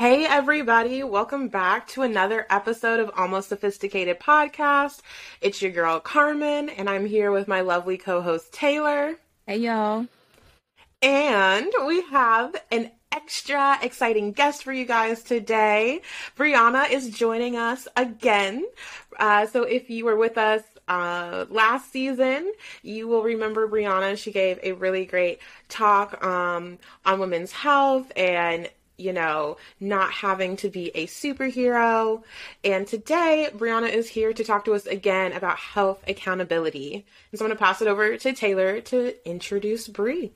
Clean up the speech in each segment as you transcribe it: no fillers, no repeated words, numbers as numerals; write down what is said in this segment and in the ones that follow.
Hey everybody, welcome back to another episode of Almost Sophisticated Podcast. It's your girl Carmen, and I'm here with my lovely co-host Taylor. Hey y'all. And we have an extra exciting guest for you guys today. Brianna is joining us again. So if you were with us last season, you will remember Brianna. She gave a really great talk on women's health and not having to be a superhero. And today, Brianna is here to talk to us again about health accountability. And so I'm going to pass it over to Taylor to introduce Bri.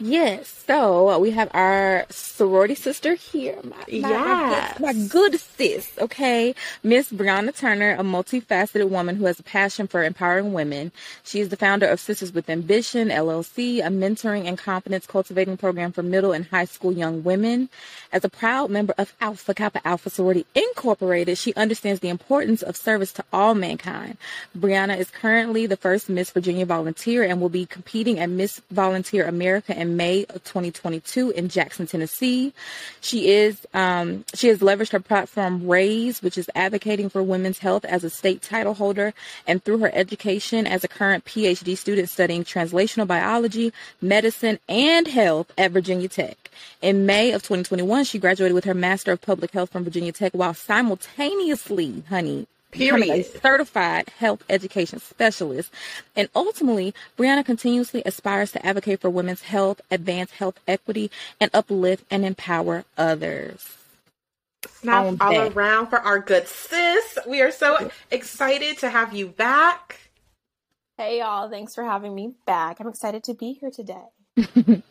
Yes. So we have our sorority sister here. My good sis. Okay. Miss Brianna Turner, a multifaceted woman who has a passion for empowering women. She is the founder of Sisters with Ambition, LLC, a mentoring and confidence cultivating program for middle and high school young women. As a proud member of Alpha Kappa Alpha Sorority Incorporated, she understands the importance of service to all mankind. Brianna is currently the first Miss Virginia volunteer and will be competing at Miss Volunteer America in May of 2022 in Jackson, Tennessee. She has leveraged her platform RAISE, which is advocating for women's health, as a state title holder, and through her education as a current PhD student studying translational biology, medicine, and health at Virginia Tech. In May of 2021, she graduated with her Master of Public Health from Virginia Tech while simultaneously, becoming a certified health education specialist. And ultimately, Brianna continuously aspires to advocate for women's health, advance health equity, and uplift and empower others. Snaps all around for our good sis. We are so excited to have you back. Hey, y'all. Thanks for having me back. I'm excited to be here today.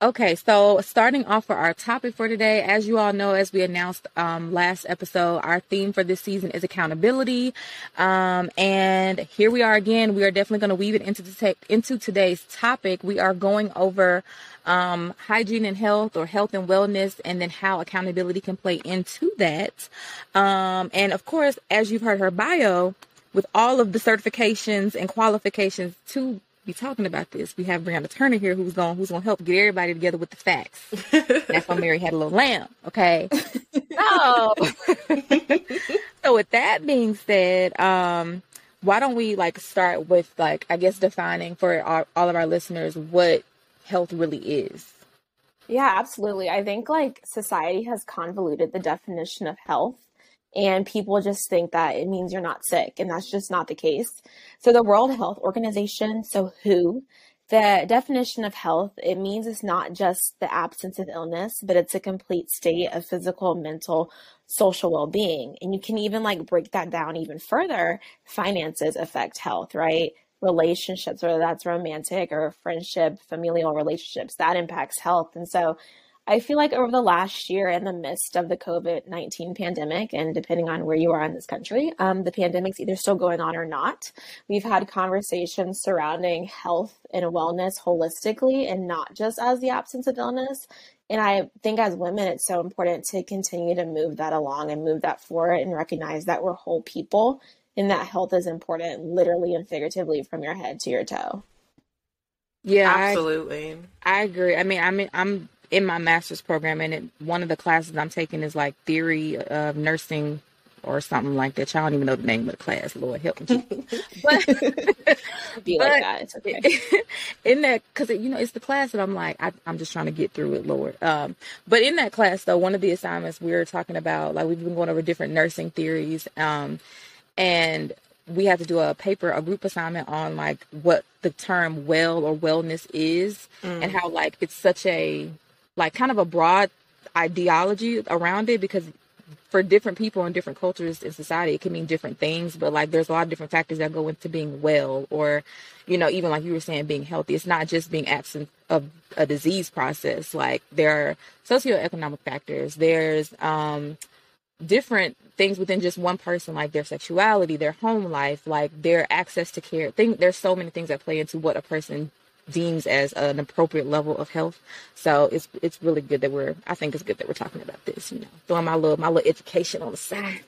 Okay, so starting off for our topic for today, as you all know, as we announced last episode, our theme for this season is accountability. And here we are again. We are definitely going to weave it into today's topic. We are going over hygiene and health, or health and wellness, and then how accountability can play into that. And of course, as you've heard her bio, with all of the certifications and qualifications to be talking about this, we have Brianna Turner here, who's gonna help get everybody together with the facts. That's why Mary had a little lamb. Okay. So with that being said, why don't we start with defining for all of our listeners what health really is? Yeah, absolutely. I think society has convoluted the definition of health. And people just think that it means you're not sick, and that's just not the case. So the World Health Organization, so WHO, the definition of health, it means it's not just the absence of illness, but it's a complete state of physical, mental, social well-being. And you can even break that down even further. Finances affect health, right? Relationships, whether that's romantic or friendship, familial relationships, that impacts health. And so I feel like over the last year, in the midst of the COVID-19 pandemic, and depending on where you are in this country, the pandemic's either still going on or not, we've had conversations surrounding health and wellness holistically, and not just as the absence of illness. And I think as women, it's so important to continue to move that along and move that forward, and recognize that we're whole people, and that health is important, literally and figuratively, from your head to your toe. Yeah, absolutely. I agree. I mean, I'm in my master's program, and one of the classes I'm taking is theory of nursing or something like that. I don't even know the name of the class. Lord help me. But it's okay. In that, because it's the class that I'm I'm just trying to get through it, Lord. But in that class, though, one of the assignments we were talking about, we've been going over different nursing theories, and we have to do a group assignment on what the term well or wellness is, and how it's such a kind of a broad ideology around it, because for different people in different cultures in society, it can mean different things, but there's a lot of different factors that go into being well, or, even you were saying, being healthy. It's not just being absent of a disease process. There are socioeconomic factors. There's, different things within just one person, their sexuality, their home life, their access to care. There's so many things that play into what a person deems as an appropriate level of health. So it's really good that I think it's good that we're talking about this, throwing my little education on the side.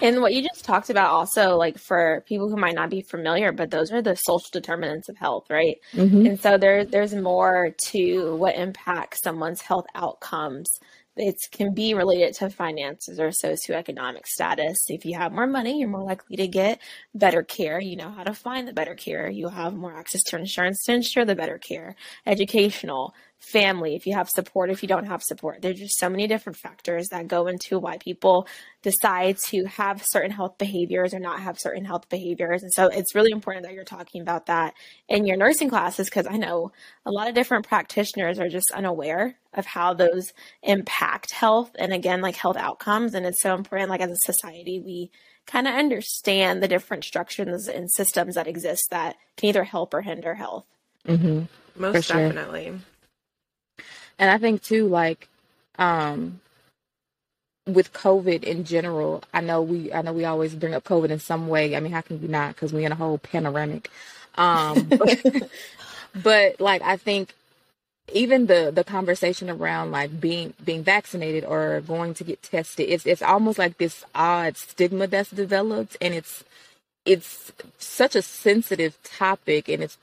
And what you just talked about also, like for people who might not be familiar, but those are the social determinants of health, right? Mm-hmm. And so there's more to what impacts someone's health outcomes. It can be related to finances or socioeconomic status. If you have more money, you're more likely to get better care. You know how to find the better care. You have more access to insurance to ensure the better care. Educational, family, if you have support, if you don't have support. There's just so many different factors that go into why people decide to have certain health behaviors or not have certain health behaviors. And so it's really important that you're talking about that in your nursing classes, because I know a lot of different practitioners are just unaware of how those impact health and, again, like health outcomes. And it's so important, like as a society, we kind of understand the different structures and systems that exist that can either help or hinder health. Mm-hmm. Most definitely. And I think too, like, with COVID in general, I know we always bring up COVID in some way. I mean, how can we not? Because we're in a whole panoramic. But like, I think even the conversation around like being vaccinated or going to get tested, it's almost like this odd stigma that's developed, and it's such a sensitive topic, and it's.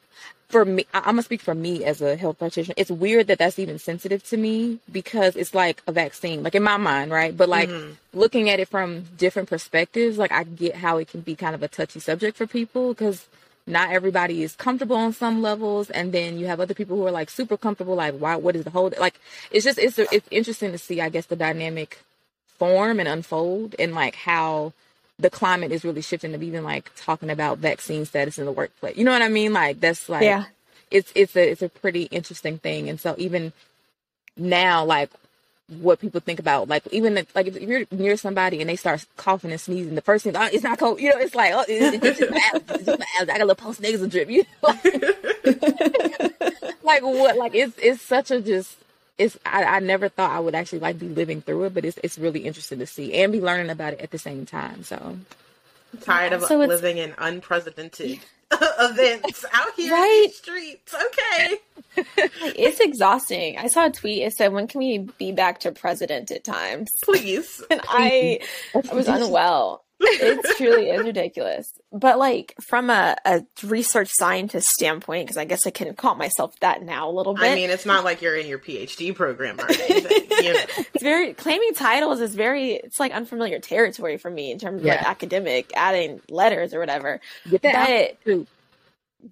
For me, I'm going to speak for me as a health practitioner. It's weird that that's even sensitive to me, because it's like a vaccine, like in my mind, right? But like looking at it from different perspectives, like I get how it can be kind of a touchy subject for people, because not everybody is comfortable on some levels. And then you have other people who are like super comfortable, like, why, what is the whole, like, it's just, it's interesting to see, I guess, the dynamic form and unfold, and like how the climate is really shifting of even like talking about vaccine status in the workplace. You know what I mean? Like that's like, yeah. It's a pretty interesting thing. And so even now, like what people think about, like even like if you're near somebody and they start coughing and sneezing, the first thing, oh, it's not cold. You know, it's like, oh, it's just my allergies. It's just my allergies. I got a little post-nasal drip. You know? Like what? Like it's such a just. It's I never thought I would actually like be living through it, but it's really interesting to see and be learning about it at the same time. So I'm tired of living in unprecedented events out here in the streets. Okay. It's exhausting. I saw a tweet. It said, when can we be back to precedented times? Please. And I was unwell. It truly is ridiculous. But like from a research scientist standpoint, because I guess I can call myself that now a little bit. I mean, it's not like you're in your PhD program or anything. You know. It's very, claiming titles is very, it's like unfamiliar territory for me in terms of like academic, adding letters or whatever. Get that out.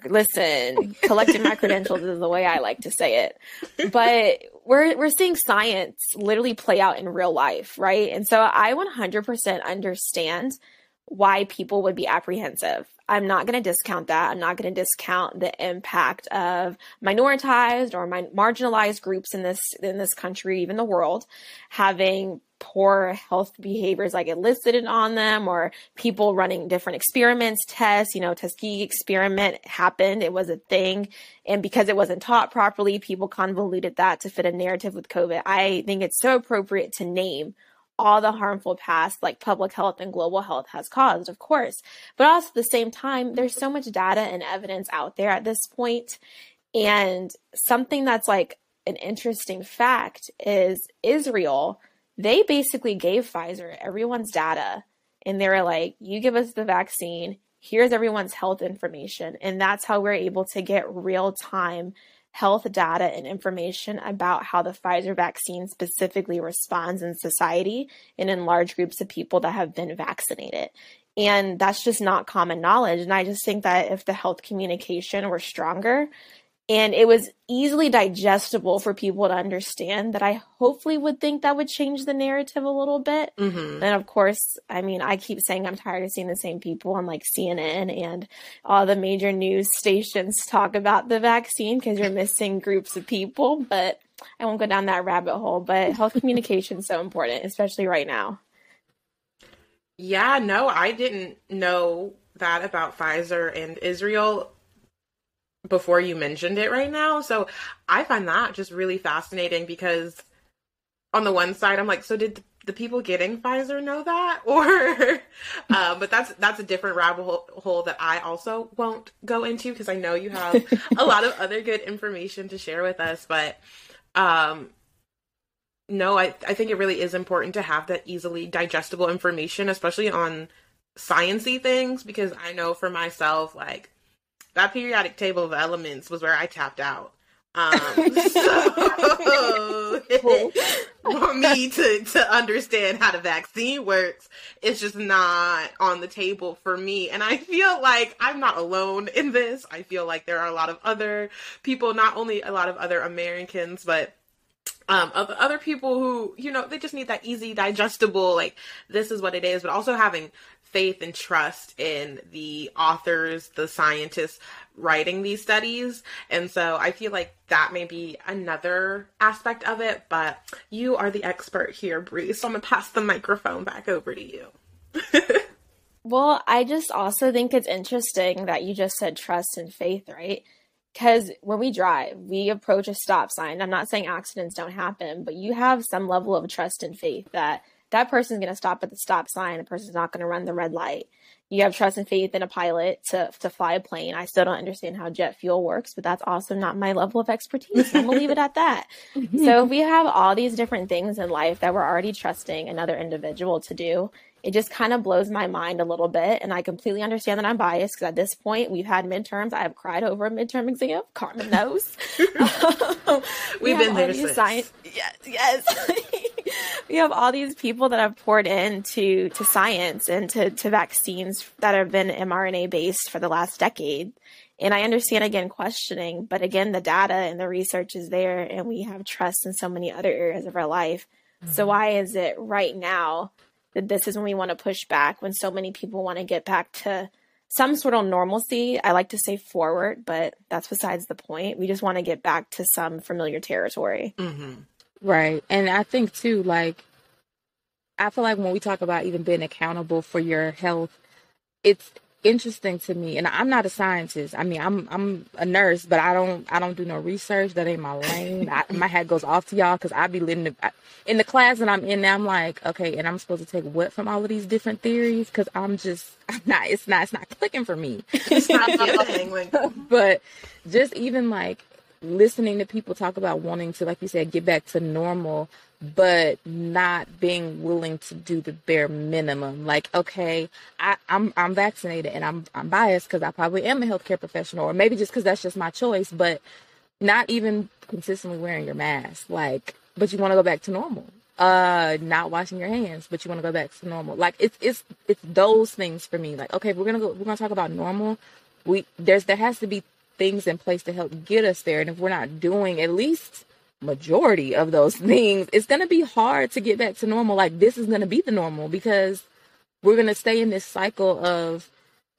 Listen, collecting my credentials is the way I like to say it. But we're seeing science literally play out in real life, right? And so I 100% understand why people would be apprehensive. I'm not going to discount that. I'm not going to discount the impact of minoritized or marginalized groups in this country, even the world, having poor health behaviors like elicited on them, or people running different experiments, tests. You know, Tuskegee experiment happened. It was a thing. And because it wasn't taught properly, people convoluted that to fit a narrative with COVID. I think it's so appropriate to name all the harmful past, like public health and global health has caused, of course. But also at the same time, there's so much data and evidence out there at this point. And something that's like an interesting fact is Israel, they basically gave Pfizer everyone's data. And they were like, you give us the vaccine, here's everyone's health information. And that's how we're able to get real-time health data and information about how the Pfizer vaccine specifically responds in society and in large groups of people that have been vaccinated. And that's just not common knowledge. And I just think that if the health communication were stronger and it was easily digestible for people to understand, that I hopefully would think that would change the narrative a little bit. Mm-hmm. And of course, I mean, I keep saying I'm tired of seeing the same people on like CNN and all the major news stations talk about the vaccine, because you're missing groups of people, but I won't go down that rabbit hole. But health communication is so important, especially right now. Yeah, no, I didn't know that about Pfizer and Israel before you mentioned it right now. So I find that just really fascinating, because on the one side I'm like, so did the people getting Pfizer know that? Or, but that's a different rabbit hole that I also won't go into, because I know you have a lot of other good information to share with us. But no, I think it really is important to have that easily digestible information, especially on sciencey things, because I know for myself, like, that periodic table of elements was where I tapped out. So for me to understand how the vaccine works, it's just not on the table for me. And I feel like I'm not alone in this. I feel like there are a lot of other people, not only a lot of other Americans, but other people who, you know, they just need that easy, digestible, like, this is what it is, but also having faith and trust in the authors, the scientists writing these studies. And so I feel like that may be another aspect of it, but you are the expert here, Bree, so I'm going to pass the microphone back over to you. Well, I just also think it's interesting that you just said trust and faith, right? Because when we drive, we approach a stop sign. I'm not saying accidents don't happen, but you have some level of trust and faith that that person's going to stop at the stop sign. The person's not going to run the red light. You have trust and faith in a pilot to fly a plane. I still don't understand how jet fuel works, but that's also not my level of expertise. I'm going to leave it at that. So if we have all these different things in life that we're already trusting another individual to do, it just kind of blows my mind a little bit. And I completely understand that I'm biased because at this point we've had midterms. I have cried over a midterm exam. Carmen knows. We've been there since. Yes. We have all these people that have poured into to science and to vaccines that have been mRNA based for the last decade. And I understand, again, questioning, but again, the data and the research is there and we have trust in so many other areas of our life. Mm-hmm. So why is it right now that this is when we want to push back, when so many people want to get back to some sort of normalcy? I like to say forward, but that's besides the point. We just want to get back to some familiar territory. Mm-hmm. Right. And I think too, like, I feel like when we talk about even being accountable for your health, it's interesting to me. And I'm not a scientist. I mean, I'm a nurse, but I don't do no research. That ain't my lane. My hat goes off to y'all because I be living in the class that I'm in now. I'm like, okay, and I'm supposed to take what from all of these different theories? Because it's not clicking for me. It's not my thing. But just even like listening to people talk about wanting to, like you said, get back to normal, but not being willing to do the bare minimum. Like, okay, I'm vaccinated and I'm biased because I probably am a healthcare professional, or maybe just because that's just my choice, but not even consistently wearing your mask. Like, but you want to go back to normal. Not washing your hands, but you want to go back to normal. Like, it's those things for me. Like, okay, we're gonna talk about normal. There has to be things in place to help get us there. And if we're not doing at least majority of those things, it's going to be hard to get back to normal. Like, this is going to be the normal because we're going to stay in this cycle of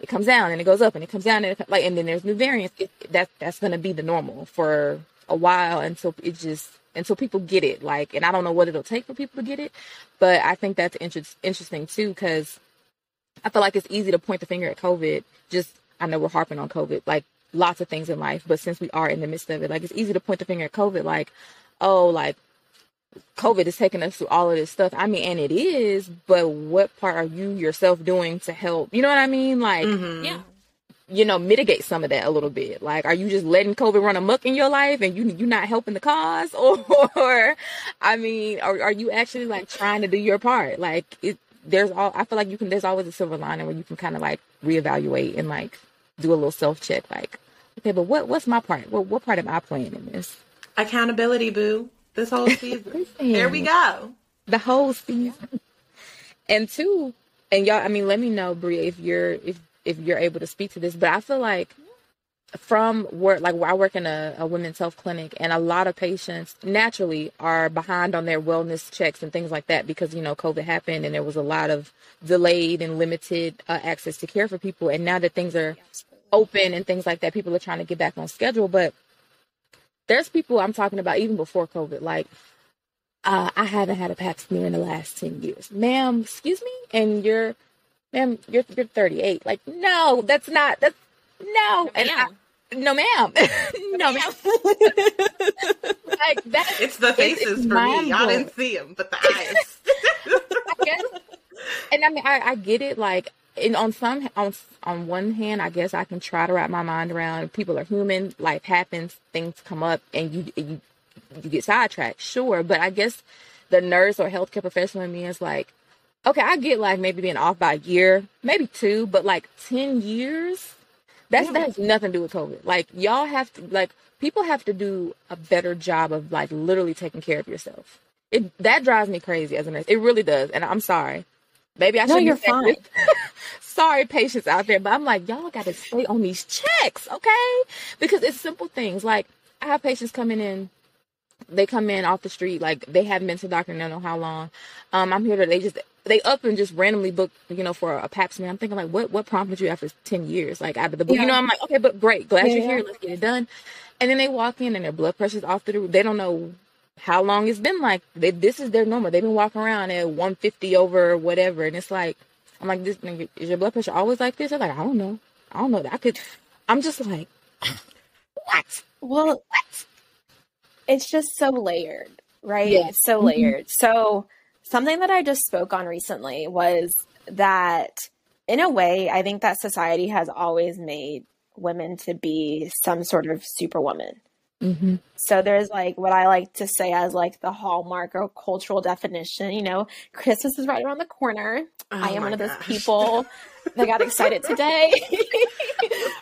it comes down and it goes up and it comes down and like, and then there's new variants. That's going to be the normal for a while until people get it. Like, and I don't know what it'll take for people to get it, but I think that's interesting too, because I feel like it's easy to point the finger at COVID. Just, I know we're harping on COVID, like, lots of things in life, but since we are in the midst of it, like, it's easy to point the finger at COVID, like, oh, like, COVID is taking us through all of this stuff. I mean, and it is, but what part are you yourself doing to help, you know what I mean? Like, mm-hmm. Yeah, you know, mitigate some of that a little bit. Like, are you just letting COVID run amok in your life and you're not helping the cause? Or I mean, are you actually, like, trying to do your part? Like, I feel like there's always a silver lining where you can kind of, like, reevaluate and, like, do a little self-check, like, okay, but what's my part? What part am I playing in this? Accountability, boo. This whole season. There we go. The whole season. And two, and y'all, I mean, let me know, Bria, if you're able to speak to this, but I feel like from work, like, I work in a women's health clinic, and a lot of patients naturally are behind on their wellness checks and things like that because, you know, COVID happened and there was a lot of delayed and limited access to care for people. And now that things are open and things like that, people are trying to get back on schedule. But there's people I'm talking about even before COVID, like, I haven't had a pap smear in the last 10 years. Ma'am, excuse me? And you're 38. Like, no, that's not, that's no. And no, ma'am. No, ma'am. Like, that. It's the faces for me. Y'all didn't see them, but the eyes. I guess. And I mean, I get it. Like, and on one hand, I guess I can try to wrap my mind around. People are human. Life happens. Things come up, and you get sidetracked. Sure, but I guess the nurse or healthcare professional in me is like, okay, I get like maybe being off by a year, maybe two, but like 10 years, that has nothing to do with COVID. Like y'all have to, like people have to do a better job of like literally taking care of yourself. That drives me crazy as a nurse. It really does. And I'm sorry. Maybe I shouldn't. No, you're fine. Sorry, patients out there. But I'm like, y'all got to stay on these checks, okay? Because it's simple things. Like I have patients coming in. They come in off the street. Like they haven't been to the doctor in I don't know how long. I'm here today. They up and just randomly book, you know, for a pap smear. I'm thinking like, what prompted you after 10 years? Like out of the book, yeah. You know, I'm like, okay, but great. Glad you're here. Let's get it done. And then they walk in and their blood pressure's off the roof. They don't know how long it's been like. This is their normal. They've been walking around at 150 over whatever. And it's like, I'm like, this nigga, is your blood pressure always like this? They're like, I don't know. I'm just like, what? Well, what? It's just so layered, right? Yeah. It's so layered. So something that I just spoke on recently was that in a way, I think that society has always made women to be some sort of superwoman. Mm-hmm. So there's like what I like to say as like the hallmark or cultural definition, you know, Christmas is right around the corner. Oh, I am one of those people that got excited today.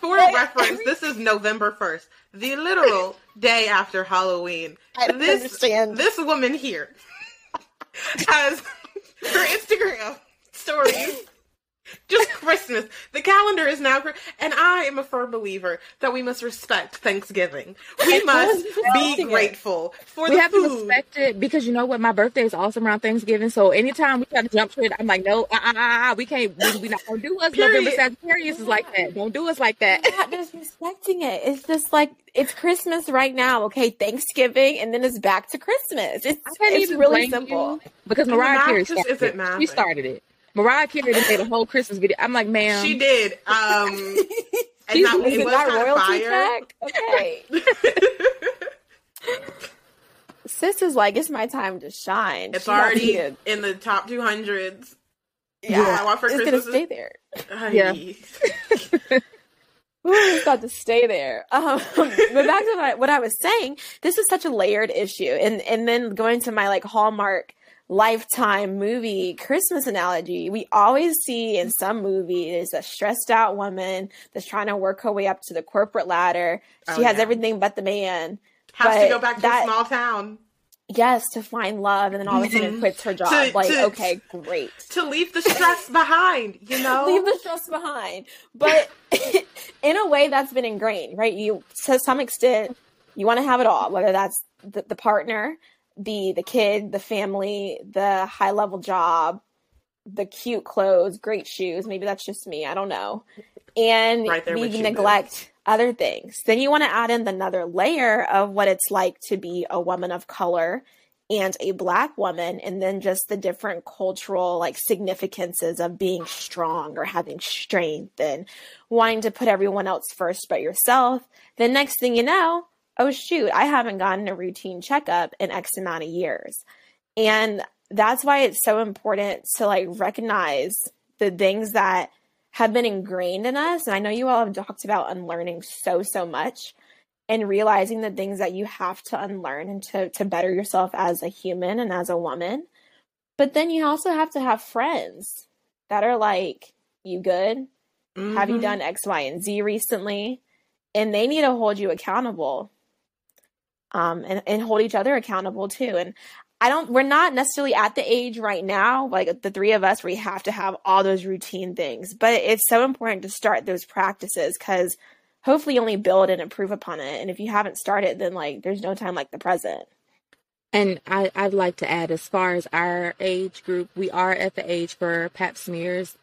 For reference, this is November 1st, the literal day after Halloween. I understand. This woman here has her Instagram stories. Just Christmas. The calendar is now, and I am a firm believer that we must respect Thanksgiving. We must be grateful for the food. We have to respect it because you know what? My birthday is also around Thanksgiving, so anytime we try to jump to it, I'm like, no, we can't. We not gonna do us. November Sagittarius is like that. Don't do us like that. Not disrespecting it. It's just like it's Christmas right now. Okay, Thanksgiving, and then it's back to Christmas. It's really simple because Mariah Carey started it. She started it. Mariah Carey made a whole Christmas video. I'm like, ma'am. She did. And that was not royalty check. Okay. Sis is like, it's my time to shine. It's already in the top 200s. Yeah. I want for Christmas. It's going to stay there. Yeah. It's got to stay there. But back to what I was saying, this is such a layered issue. And then going to my like Hallmark Lifetime movie Christmas analogy, we always see in some movie is a stressed out woman that's trying to work her way up to the corporate ladder. She has everything but the man. Has to go back to a small town. Yes, to find love, and then all of a sudden quits her job. Okay, great. To leave the stress behind, you know? Leave the stress behind. But in a way, that's been ingrained, right? You, to some extent, you want to have it all, whether that's the partner, the kid, the family, the high level job, the cute clothes, great shoes. Maybe that's just me. I don't know. And right we neglect other things. Then you want to add in another layer of what it's like to be a woman of color and a Black woman. And then just the different cultural like significances of being strong or having strength and wanting to put everyone else first but yourself. The next thing you know, oh, shoot, I haven't gotten a routine checkup in X amount of years. And that's why it's so important to like recognize the things that have been ingrained in us. And I know you all have talked about unlearning so much and realizing the things that you have to unlearn and to better yourself as a human and as a woman. But then you also have to have friends that are like, you good? Mm-hmm. Have you done X, Y, and Z recently? And they need to hold you accountable. And hold each other accountable too. And we're not necessarily at the age right now, like the three of us, where you have to have all those routine things, but it's so important to start those practices because hopefully you only build and improve upon it. And if you haven't started, then like, there's no time like the present. And I'd like to add, as far as our age group, we are at the age for pap smears.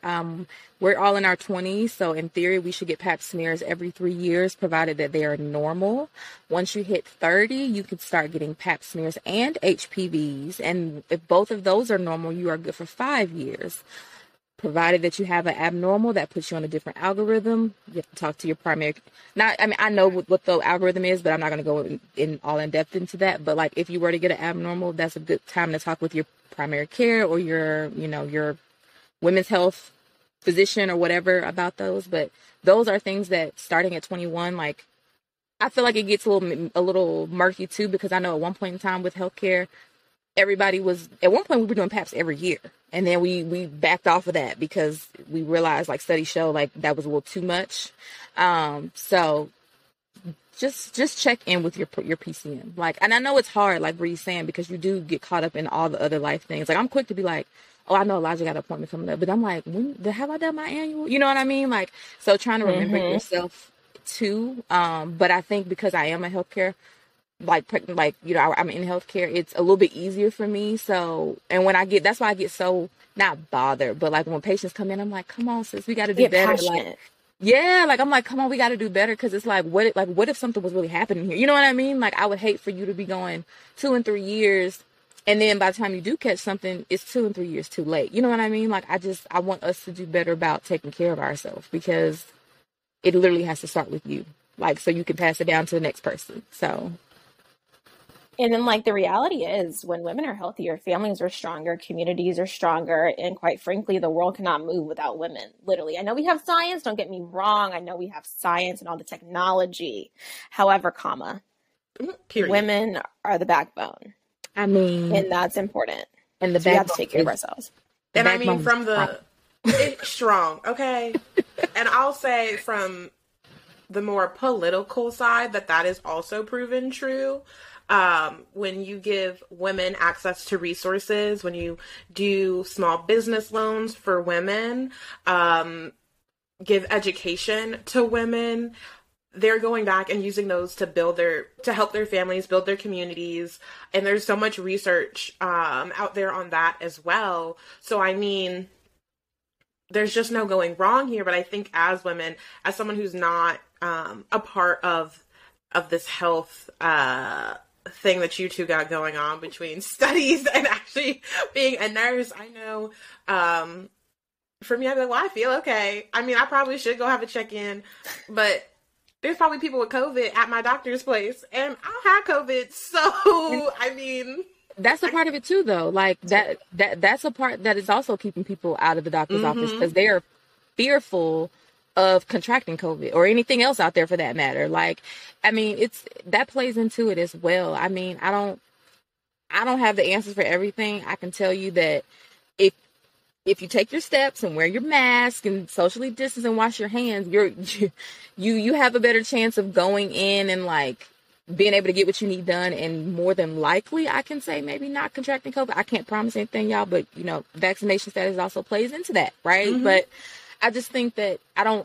We're all in our 20s, so in theory, we should get pap smears every 3 years, provided that they are normal. Once you hit 30, you can start getting pap smears and HPVs. And if both of those are normal, you are good for 5 years. Provided that you have an abnormal, that puts you on a different algorithm. You have to talk to your primary. I know what the algorithm is, but I'm not going to go in all in depth into that. But like, if you were to get an abnormal, that's a good time to talk with your primary care or your women's health physician or whatever about those. But those are things that starting at 21, like I feel like it gets a little murky too, because I know at one point in time with healthcare, everybody was, at one point we were doing PAPs every year. And then we backed off of that because we realized, like, studies show, like, that was a little too much. So just check in with your PCM. Like, and I know it's hard, like Bree's saying, because you do get caught up in all the other life things. Like, I'm quick to be like, oh, I know Elijah got an appointment coming up, but I'm like, have I done my annual? You know what I mean? Like, so trying to remember yourself too. But I think because I am a healthcare, like, you know, I'm in healthcare, it's a little bit easier for me. So, and when I get, that's why I get so not bothered, but like when patients come in, I'm like, come on, sis, we got to do better. Like, yeah. Like, I'm like, come on, we got to do better. Cause it's like, what if something was really happening here? You know what I mean? Like, I would hate for you to be going 2 and 3 years. And then by the time you do catch something, it's 2 and 3 years too late. You know what I mean? Like, I want us to do better about taking care of ourselves, because it literally has to start with you. Like, so you can pass it down to the next person. So. And then, like, the reality is when women are healthier, families are stronger, communities are stronger, and quite frankly, the world cannot move without women, literally. I know we have science, don't get me wrong. I know we have science and all the technology. However, period. Women are the backbone. I mean. And that's important. And the backbone. We have to take care of ourselves. And I mean, from the, it's strong, okay? And I'll say from the more political side that is also proven true. When you give women access to resources, when you do small business loans for women, give education to women, they're going back and using those to help their families, build their communities. And there's so much research, out there on that as well. So, I mean, there's just no going wrong here. But I think as women, as someone who's not, a part of this health, thing that you two got going on between studies and actually being a nurse, I know for me, I'd be like, well, I feel okay. I mean, I probably should go have a check-in, but there's probably people with COVID at my doctor's place, and I don't have COVID, so I mean... That's a part of it too, though. Like, that's a part that is also keeping people out of the doctor's office, because they are fearful of contracting COVID or anything else out there for that matter. Like, I mean, that plays into it as well. I mean, I don't have the answers for everything. I can tell you that if you take your steps and wear your mask and socially distance and wash your hands, you have a better chance of going in and like being able to get what you need done. And more than likely, I can say maybe not contracting COVID. I can't promise anything, y'all, but you know, vaccination status also plays into that. Right. But I just think that I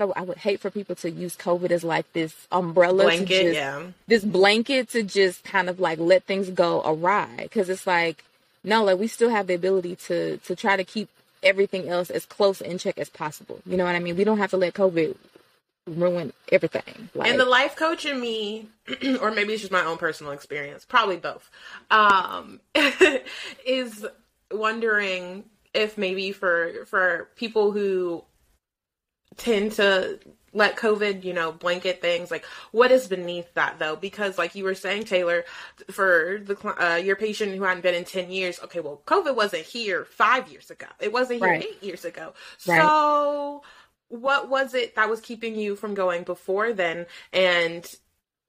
would hate for people to use COVID as like this umbrella blanket, this blanket to just kind of like let things go awry. Because it's like, no, like we still have the ability to try to keep everything else as close in check as possible. You know what I mean? We don't have to let COVID ruin everything. Like, and the life coach in me, or maybe it's just my own personal experience, probably both, is wondering if maybe for people who tend to let COVID, you know, blanket things, like what is beneath that though? Because like you were saying, Taylor, for your patient who hadn't been in 10 years, okay, well, COVID wasn't here 5 years ago. It wasn't here 8 years ago. Right. So what was it that was keeping you from going before then? And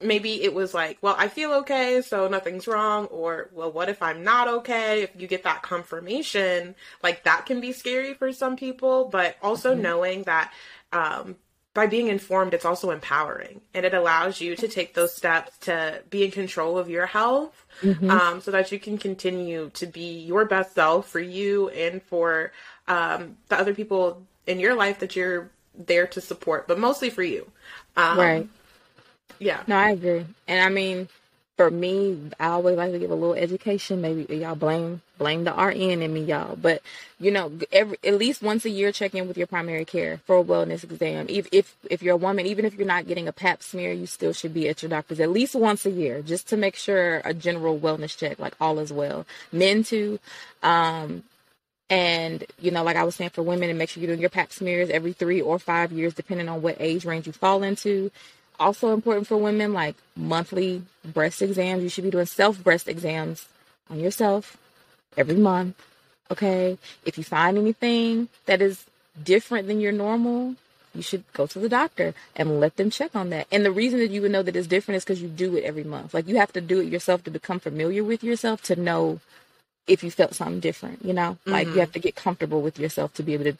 maybe it was like, well, I feel okay, so nothing's wrong. Or, well, what if I'm not okay? If you get that confirmation, like that can be scary for some people, but also knowing that by being informed, it's also empowering, and it allows you to take those steps to be in control of your health so that you can continue to be your best self for you and for the other people in your life that you're there to support, but mostly for you. Yeah. No, I agree. And I mean, for me, I always like to give a little education. Maybe y'all blame the RN in me, y'all. But, you know, at least once a year, check in with your primary care for a wellness exam. If you're a woman, even if you're not getting a pap smear, you still should be at your doctor's at least once a year, just to make sure a general wellness check, like all is well. Men too. And, you know, like I was saying, for women, and make sure you're doing your pap smears every 3 or 5 years, depending on what age range you fall into. Also important for women, like monthly breast exams. You should be doing self-breast exams on yourself every month, okay? If you find anything that is different than your normal, you should go to the doctor and let them check on that. And the reason that you would know that it's different is because you do it every month. Like, you have to do it yourself to become familiar with yourself to know if you felt something different, you know? Like, you have to get comfortable with yourself to be able to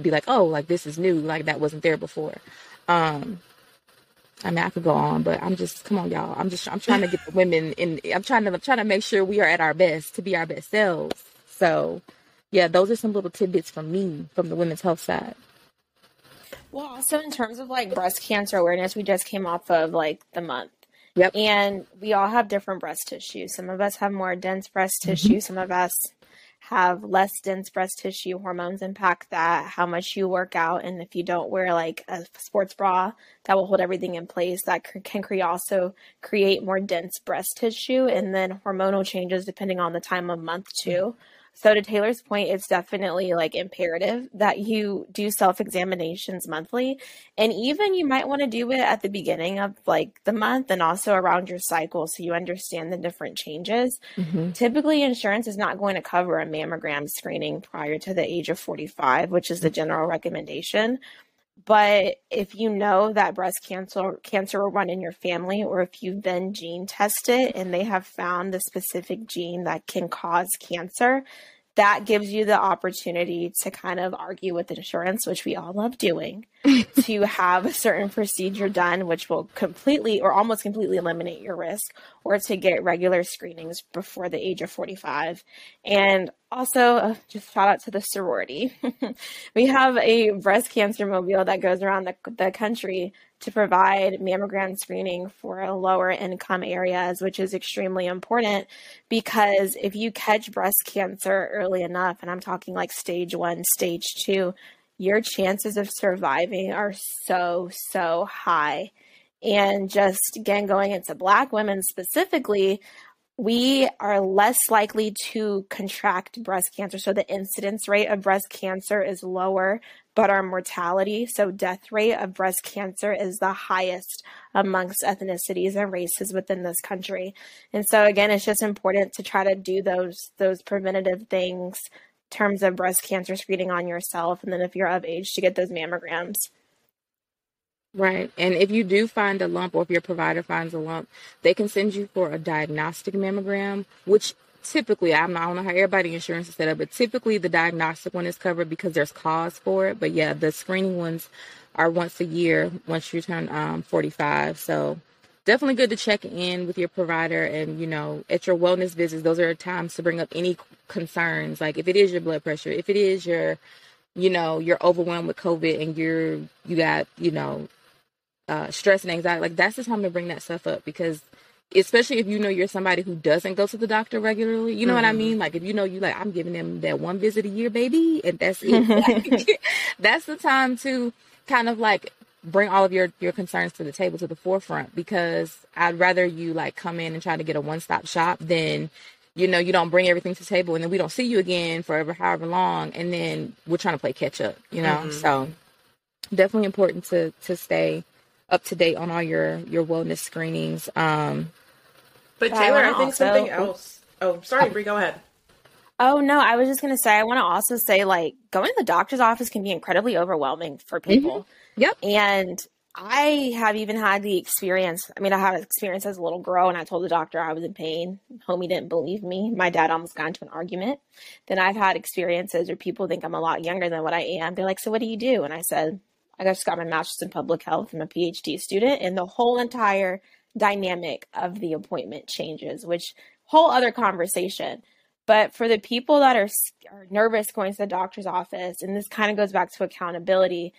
be like, oh, like, this is new. Like, that wasn't there before. I mean, I could go on, but I'm trying to get the women in. I'm trying to make sure we are at our best, to be our best selves. So yeah, those are some little tidbits from me, from the women's health side. Well, also in terms of like breast cancer awareness, we just came off of like the month. Yep. And we all have different breast tissue. Some of us have more dense breast tissue. Some of us have less dense breast tissue. Hormones impact that, how much you work out. And if you don't wear like a sports bra that will hold everything in place, that can also create more dense breast tissue, and then hormonal changes depending on the time of month too. So to Taylor's point, it's definitely like imperative that you do self-examinations monthly. And even you might want to do it at the beginning of like the month and also around your cycle, so you understand the different changes. Typically, insurance is not going to cover a mammogram screening prior to the age of 45, which is the general recommendation. But if you know that breast cancer will run in your family, or if you've been gene tested and they have found the specific gene that can cause cancer, that gives you the opportunity to kind of argue with insurance, which we all love doing, to have a certain procedure done, which will completely or almost completely eliminate your risk, or to get regular screenings before the age of 45. And also, just shout out to the sorority. We have a breast cancer mobile that goes around the country to provide mammogram screening for lower income areas, which is extremely important, because if you catch breast cancer early enough, and I'm talking like stage 1, stage 2, your chances of surviving are so, so high. And just again, going into Black women specifically, we are less likely to contract breast cancer. So the incidence rate of breast cancer is lower, but our mortality, so death rate of breast cancer, is the highest amongst ethnicities and races within this country. And so again, it's just important to try to do those preventative things in terms of breast cancer screening on yourself, and then if you're of age, to get those mammograms. Right. And if you do find a lump, or if your provider finds a lump, they can send you for a diagnostic mammogram, which typically, I don't know how everybody's insurance is set up, but typically the diagnostic one is covered because there's cause for it. But yeah, the screening ones are once a year, once you turn 45. So definitely good to check in with your provider, and, you know, at your wellness visits, those are times to bring up any concerns. Like if it is your blood pressure, if it is your, you know, you're overwhelmed with COVID and you got, you know, stress and anxiety, like that's the time to bring that stuff up, because especially if you know you're somebody who doesn't go to the doctor regularly, you know what I mean? Like if you know you like, I'm giving them that one visit a year, baby, and that's it. Like, that's the time to kind of like bring all of your concerns to the table, to the forefront, because I'd rather you like come in and try to get a one-stop shop than, you know, you don't bring everything to the table and then we don't see you again forever, however long, and then we're trying to play catch up, you know? So definitely important to stay up to date on all your wellness screenings. But Taylor, I think something else. Oh, sorry, Brie, go ahead. Oh, no, I was just going to say, I want to also say, like, going to the doctor's office can be incredibly overwhelming for people. Yep. And I have even had the experience. I mean, I had experience as a little girl, and I told the doctor I was in pain. Homie didn't believe me. My dad almost got into an argument. Then I've had experiences where people think I'm a lot younger than what I am. They're like, so what do you do? And I said, I just got my master's in public health. I'm a PhD student. And the whole entire dynamic of the appointment changes, which whole other conversation. But for the people that are nervous going to the doctor's office, and this kind of goes back to accountability,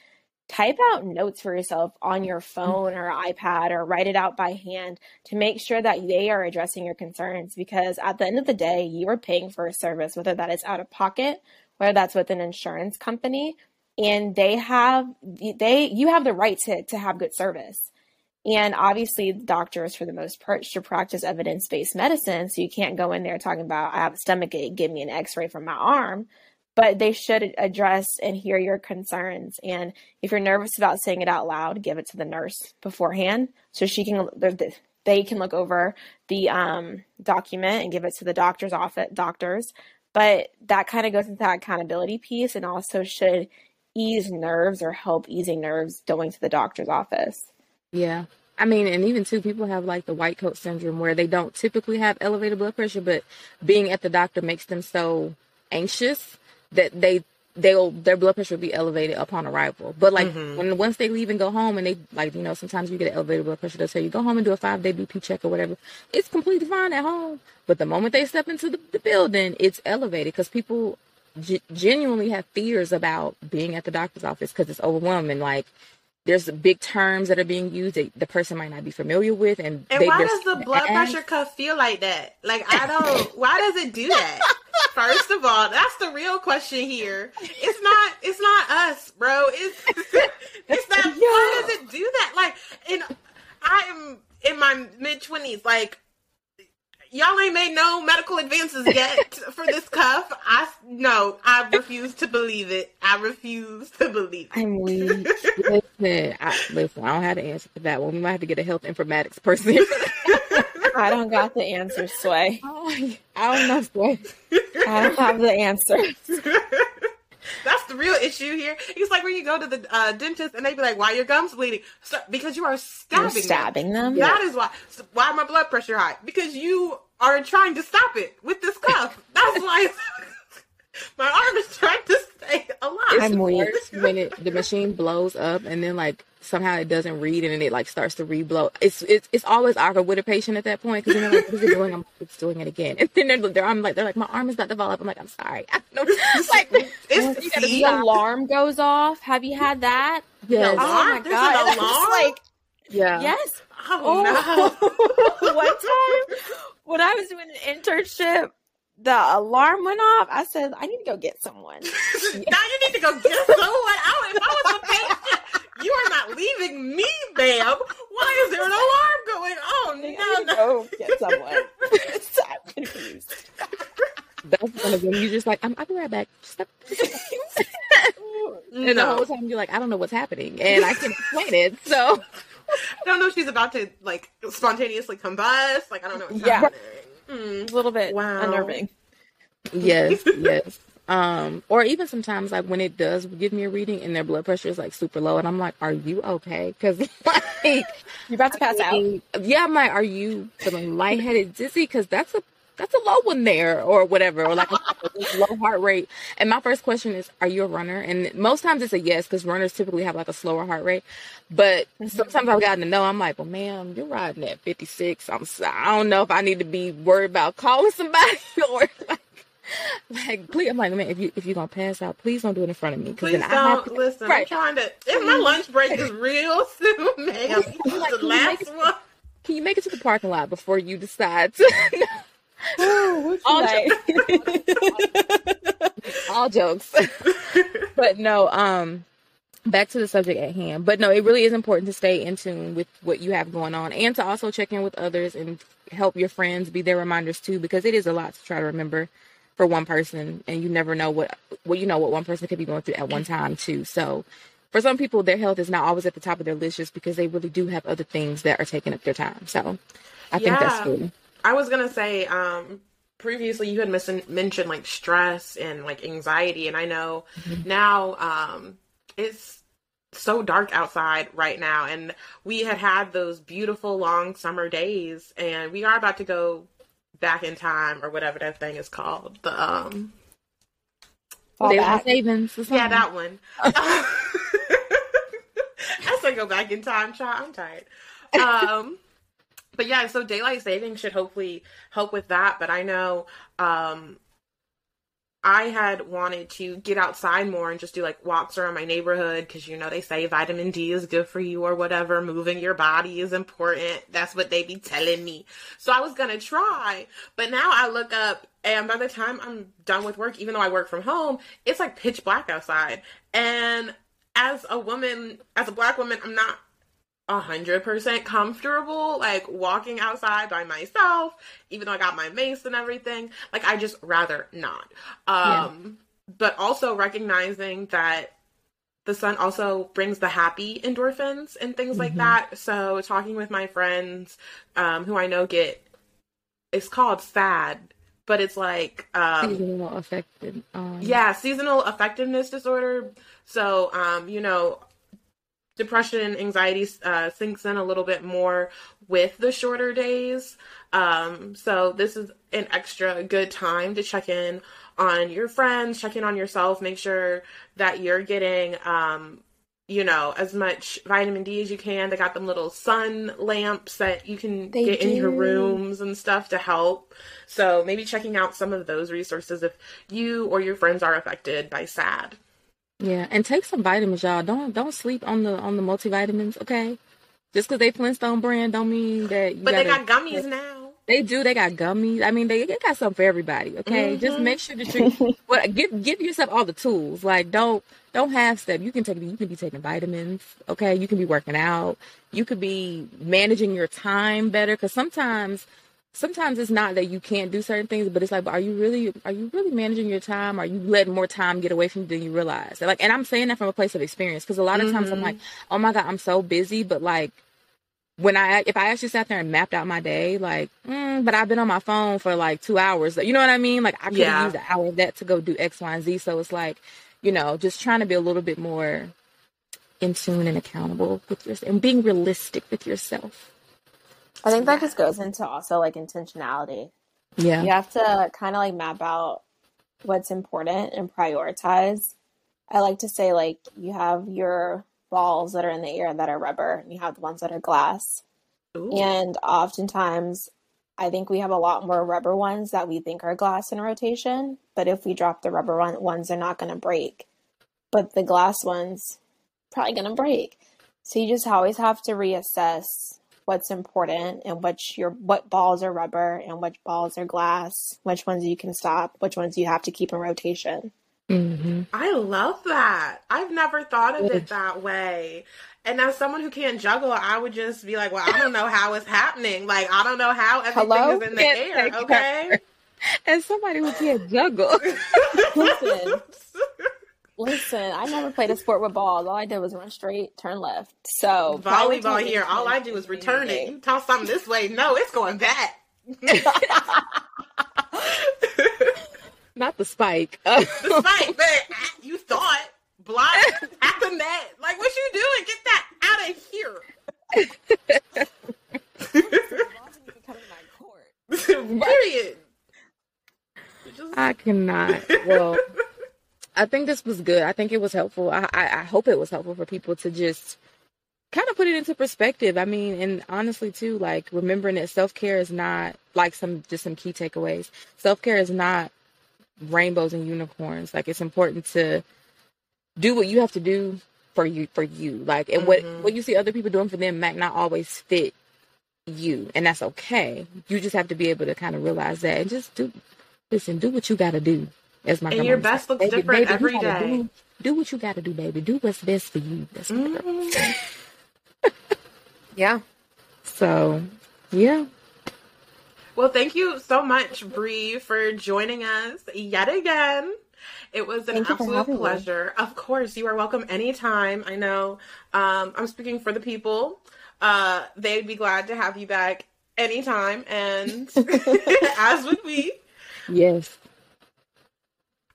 type out notes for yourself on your phone or iPad, or write it out by hand to make sure that they are addressing your concerns. Because at the end of the day, you are paying for a service, whether that is out of pocket, whether that's with an insurance company, and you have the right to have good service. And obviously, doctors, for the most part, should practice evidence-based medicine. So you can't go in there talking about, I have a stomach ache, give me an x-ray from my arm. But they should address and hear your concerns. And if you're nervous about saying it out loud, give it to the nurse beforehand, so they can look over the document and give it to the doctor's office. But that kind of goes into that accountability piece, and also should ease nerves or help easing nerves going to the doctor's office. Yeah. I mean, and even too, people have like the white coat syndrome where they don't typically have elevated blood pressure, but being at the doctor makes them so anxious that their blood pressure will be elevated upon arrival. But like once they leave and go home, and they like, you know, sometimes you get elevated blood pressure, they'll tell you go home and do a 5-day BP check or whatever. It's completely fine at home. But the moment they step into the building, it's elevated because people genuinely have fears about being at the doctor's office because it's overwhelming. Like, there's big terms that are being used that the person might not be familiar with. And why does the blood pressure cuff feel like that? Like, I don't, why does it do that? First of all, that's the real question here. It's not us, bro. It's not, why does it do that? Like, and I am in my mid-20s, like, y'all ain't made no medical advances yet for this cuff. I refuse to believe it. I'm weak. Listen, I don't have the answer for that one. We might have to get a health informatics person. I don't got the answer, Sway. I don't know, Sway. I don't have the answer. That's the real issue here. It's like when you go to the dentist and they be like, why are your gums bleeding? So, because you are stabbing them. That is why my blood pressure high. Because you are trying to stop it with this cuff. That's why my arm is trying to stay alive. It's worse when the machine blows up and then like somehow it doesn't read and then it like starts to re-blow. It's always awkward with a patient at that point because you know like, what is it doing? I'm like, it's doing it again. And then they're like my arm is about to fall up. I'm like, I'm sorry. I don't know. It's the alarm goes off. Have you had that? Yes. Oh my god. An alarm? Like, yeah. Yes. Oh no. One time when I was doing an internship, the alarm went off. I said, I need to go get someone. Now you need to go get someone. If I was a patient, you are not leaving me, babe. Why is there an alarm going on? No. Go get someone. I'm confused. That's one of them. You're just like, I'll be right back. Stop. And the whole time you're like, I don't know what's happening, and I can't explain it. So I don't know if she's about to like spontaneously combust. Like I don't know what's happening. A little bit unnerving. Yes. Or even sometimes like when it does give me a reading and their blood pressure is like super low and I'm like, are you okay? Because like, you're about to pass out. Yeah, I'm like, are you feeling lightheaded, dizzy? Because that's a low one there or whatever. Or like a low heart rate. And my first question is, are you a runner? And most times it's a yes, because runners typically have like a slower heart rate. But sometimes I've gotten to know, I'm like, well, ma'am, you're riding at 56. I don't know if I need to be worried about calling somebody or like please. I'm like, man, if you're going to pass out, please don't do it in front of me. Please then don't. Listen, right. I'm trying to, if my lunch break is real soon, ma'am, like, the last one. Can you make it to the parking lot before you decide to... Ooh, all jokes. But no, back to the subject at hand. But no, it really is important to stay in tune with what you have going on and to also check in with others and help your friends be their reminders too, because it is a lot to try to remember for one person, and you never know what one person could be going through at one time too. So for some people, their health is not always at the top of their list just because they really do have other things that are taking up their time. So I think that's good. I was going to say, previously you had mentioned like stress and like anxiety. And I know now, it's so dark outside right now. And we had those beautiful long summer days, and we are about to go back in time or whatever that thing is called. The, savings. Yeah, that one. I said go back in time, child. I'm tired. But yeah, so daylight saving should hopefully help with that. But I know I had wanted to get outside more and just do like walks around my neighborhood because, you know, they say vitamin D is good for you or whatever. Moving your body is important. That's what they be telling me. So I was going to try. But now I look up, and by the time I'm done with work, even though I work from home, it's like pitch black outside. And as a woman, as a black woman, I'm not 100% comfortable like walking outside by myself, even though I got my mace and everything. Like I just rather not. But also recognizing that the sun also brings the happy endorphins and things like that. So talking with my friends who I know it's called SAD, but it's like seasonal affected. Seasonal affectiveness disorder. So, depression and anxiety sinks in a little bit more with the shorter days. So this is an extra good time to check in on your friends, check in on yourself, make sure that you're getting, as much vitamin D as you can. They got them little sun lamps that you can get in your rooms and stuff to help. So maybe checking out some of those resources if you or your friends are affected by SAD. Yeah, and take some vitamins, y'all. Don't sleep on the multivitamins, okay? Just because they Flintstone brand don't mean that you But they got gummies now. They do. They got gummies. I mean, they got something for everybody, okay? Mm-hmm. Just make sure that you give yourself all the tools. Like, don't half-step. You can be taking vitamins, okay? You can be working out. You could be managing your time better, because sometimes it's not that you can't do certain things, but it's like, are you really managing your time? Are you letting more time get away from you than you realize? And I'm saying that from a place of experience, because a lot of times I'm like, oh my God, I'm so busy. But like, if I actually sat there and mapped out my day, like, but I've been on my phone for like 2 hours. You know what I mean? Like, I could use an hour of that to go do X, Y, and Z. So it's like, just trying to be a little bit more in tune and accountable with yourself and being realistic with yourself. I think that just goes into also like intentionality. Yeah. You have to kind of like map out what's important and prioritize. I like to say, like, you have your balls that are in the air that are rubber, and you have the ones that are glass. Ooh. And oftentimes I think we have a lot more rubber ones that we think are glass in rotation, but if we drop the rubber ones, they're not going to break, but the glass ones probably going to break. So you just always have to reassess what's important and what balls are rubber and which balls are glass, which ones you can stop, which ones you have to keep in rotation. Mm-hmm. I love that. I've never thought of it that way. And as someone who can't juggle, I would just be like, well, I don't know how it's happening. Like, I don't know how everything is in the air, okay? And somebody who can't juggle. Listen, I never played a sport with balls. All I did was run straight, turn left. So volleyball here, all I do is return it. You toss something this way, no, it's going back. Not the spike. The spike, but you thought block at the net. Like, what you doing? Get that out of here. Period. I cannot. Well. I think this was good. I think it was helpful. I hope it was helpful for people to just kind of put it into perspective. I mean, and honestly too, like, remembering that self-care is not like some key takeaways. Self-care is not rainbows and unicorns. Like, it's important to do what you have to do for you. Like, and what you see other people doing for them might not always fit you, and that's okay. You just have to be able to kind of realize that and just do what you got to do. And your best looks different every day. Do what you got to do, baby. Do what's best for you. That's yeah. So, yeah. Well, thank you so much, Bree, for joining us yet again. It was an absolute pleasure. Of course, you are welcome anytime. I know I'm speaking for the people. They'd be glad to have you back anytime. And as would we. Yes.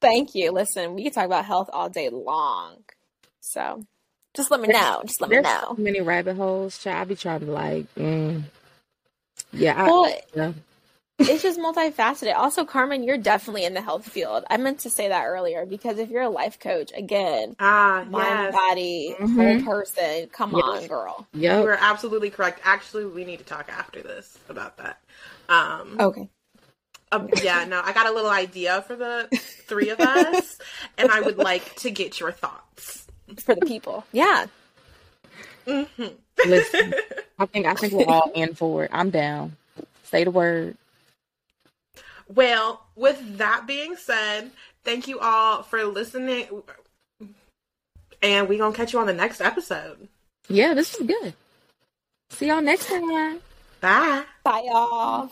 Thank you. Listen, we can talk about health all day long. So just let me know. Just let me know. There's so many rabbit holes. I'll be trying to like, It's just multifaceted. Also, Carmen, you're definitely in the health field. I meant to say that earlier, because if you're a life coach, again, mind, body, whole person, come on, girl. Yeah, you're absolutely correct. Actually, we need to talk after this about that. Okay. I got a little idea for the three of us, and I would like to get your thoughts for the people. Yeah. Mm-hmm. Listen, I think we're all in for it. I'm down. Say the word. Well, with that being said, thank you all for listening, and we're gonna catch you on the next episode. Yeah, this was good. See y'all next time. Bye. Bye, y'all.